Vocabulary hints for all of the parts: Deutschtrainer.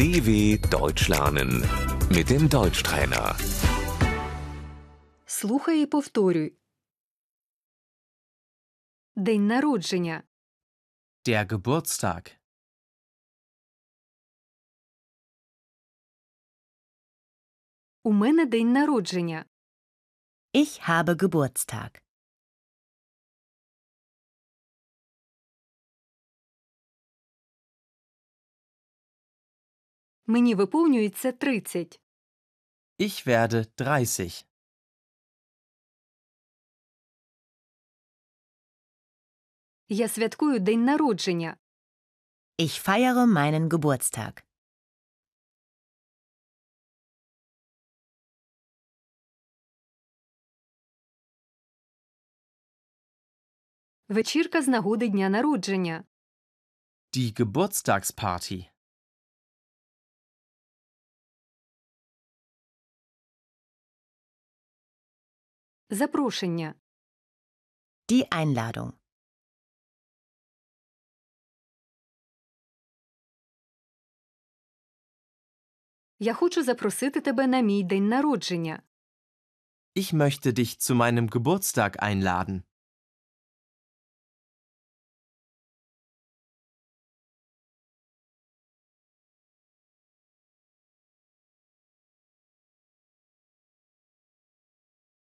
DW Deutsch lernen mit dem Deutschtrainer. Слухай і повторюй. День народження. Der Geburtstag. У мене день народження. Ich habe Geburtstag. Мені виповнюється 30. Ich werde 30. Я святкую день народження. Ich feiere meinen Geburtstag. Вечірка з нагоди дня народження. Die Geburtstagsparty. Запрошення. Die Einladung. Я хочу запросити тебе на мій день народження. Ich möchte dich zu meinem Geburtstag einladen.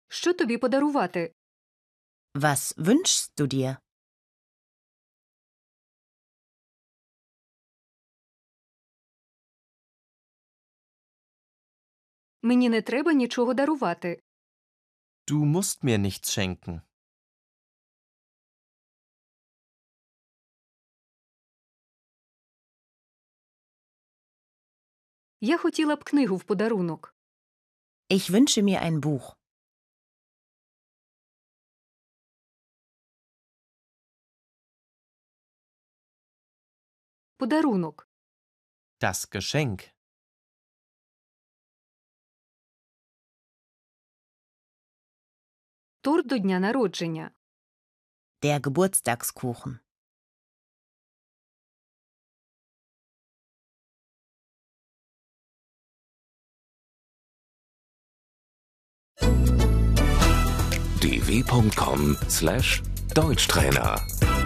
Що тобі подарувати? Was wünschst du dir? Мені не треба нічого дарувати. Du musst mir nichts schenken. Я хотіла б книгу в подарунок. Ich wünsche mir ein Buch. Подарунок. Das Geschenk. Торт до дня народження. Der Geburtstagskuchen. dw.com/deutschtrainer